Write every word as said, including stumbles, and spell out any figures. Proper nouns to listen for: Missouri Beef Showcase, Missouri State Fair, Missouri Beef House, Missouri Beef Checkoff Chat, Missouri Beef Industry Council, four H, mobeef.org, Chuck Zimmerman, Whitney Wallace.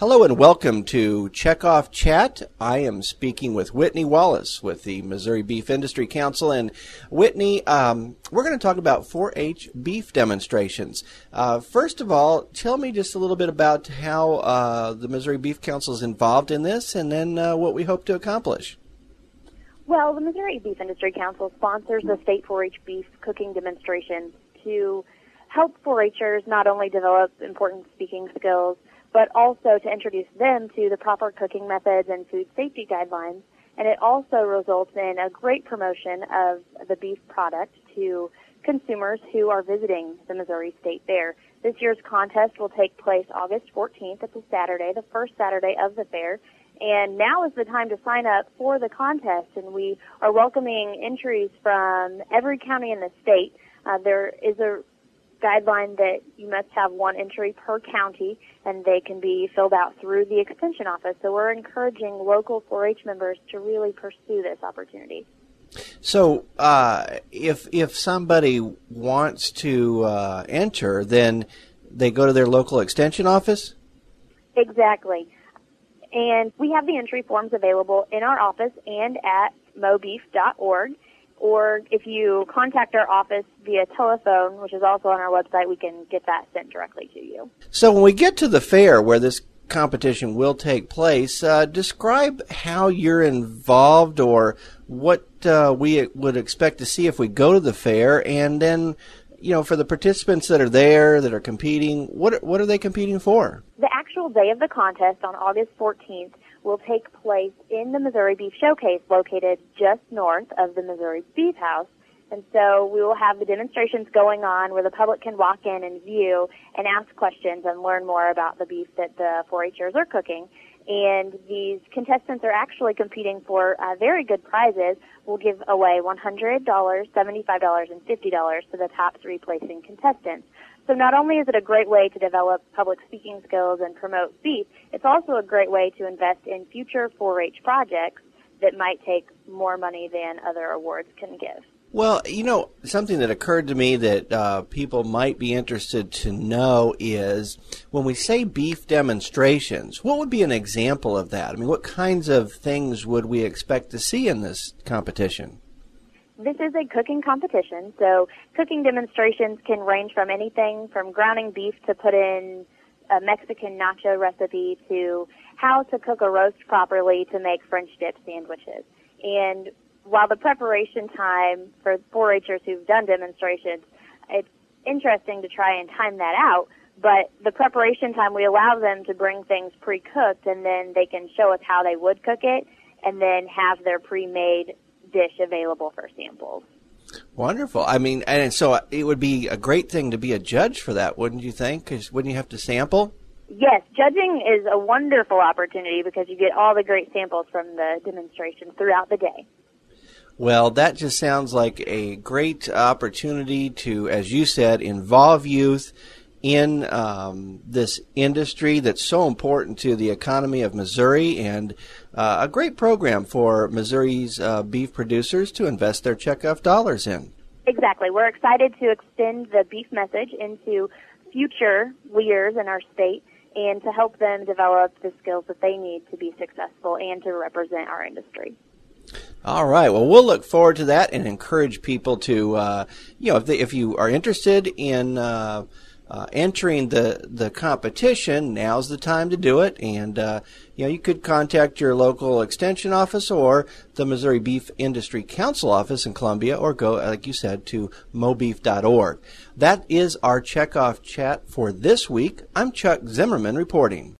Hello and welcome to Checkoff Chat. I am speaking with Whitney Wallace with the Missouri Beef Industry Council. And Whitney, um, we're going to talk about four H beef demonstrations. Uh, first of all, tell me just a little bit about how uh, the Missouri Beef Council is involved in this and then uh, what we hope to accomplish. Well, the Missouri Beef Industry Council sponsors the state four H beef cooking demonstration to help four Hers not only develop important speaking skills, but also to introduce them to the proper cooking methods and food safety guidelines. And it also results in a great promotion of the beef product to consumers who are visiting the Missouri State Fair. This year's contest will take place August fourteenth. It's a Saturday, the first Saturday of the fair. And now is the time to sign up for the contest. And we are welcoming entries from every county in the state. Uh, there is a guideline that you must have one entry per county, and they can be filled out through the extension office. So we're encouraging local four H members to really pursue this opportunity. So uh, if if somebody wants to uh, enter, then they go to their local extension office? Exactly. And we have the entry forms available in our office and at mobeef dot org. Or if you contact our office via telephone, which is also on our website, we can get that sent directly to you. So when we get to the fair where this competition will take place, uh, describe how you're involved or what uh, we would expect to see if we go to the fair. And then, you know, for the participants that are there, that are competing, what what are they competing for? The actual day of the contest on August fourteenth will take place in the Missouri Beef Showcase, located just north of the Missouri Beef House. And so we will have the demonstrations going on where the public can walk in and view and ask questions and learn more about the beef that the four Hers are cooking. And these contestants are actually competing for uh, very good prizes. We'll give away one hundred dollars, seventy-five dollars, and fifty dollars to the top three placing contestants. So not only is it a great way to develop public speaking skills and promote beef, it's also a great way to invest in future four H projects that might take more money than other awards can give. Well, you know, something that occurred to me that uh, people might be interested to know is when we say beef demonstrations, what would be an example of that? I mean, what kinds of things would we expect to see in this competition? This is a cooking competition, so cooking demonstrations can range from anything from grounding beef to put in a Mexican nacho recipe to how to cook a roast properly to make French dip sandwiches. And while the preparation time for four Hers who've done demonstrations, it's interesting to try and time that out, but the preparation time, we allow them to bring things pre-cooked, and then they can show us how they would cook it and then have their pre-made dish available for samples. Wonderful. I mean, and so it would be a great thing to be a judge for that, wouldn't you think? Because wouldn't you have to sample? Yes, judging is a wonderful opportunity because you get all the great samples from the demonstration throughout the day. Well, that just sounds like a great opportunity to, as you said, involve youth in um, this industry that's so important to the economy of Missouri, and uh, a great program for Missouri's uh, beef producers to invest their checkoff dollars in. Exactly. We're excited to extend the beef message into future leaders in our state and to help them develop the skills that they need to be successful and to represent our industry. All right. Well, we'll look forward to that and encourage people to, uh, you know, if, they, if you are interested in uh, Uh, entering the, the competition, now's the time to do it. And, uh, you know, you could contact your local extension office or the Missouri Beef Industry Council office in Columbia, or go, like you said, to mobeef dot org. That is our Checkoff Chat for this week. I'm Chuck Zimmerman reporting.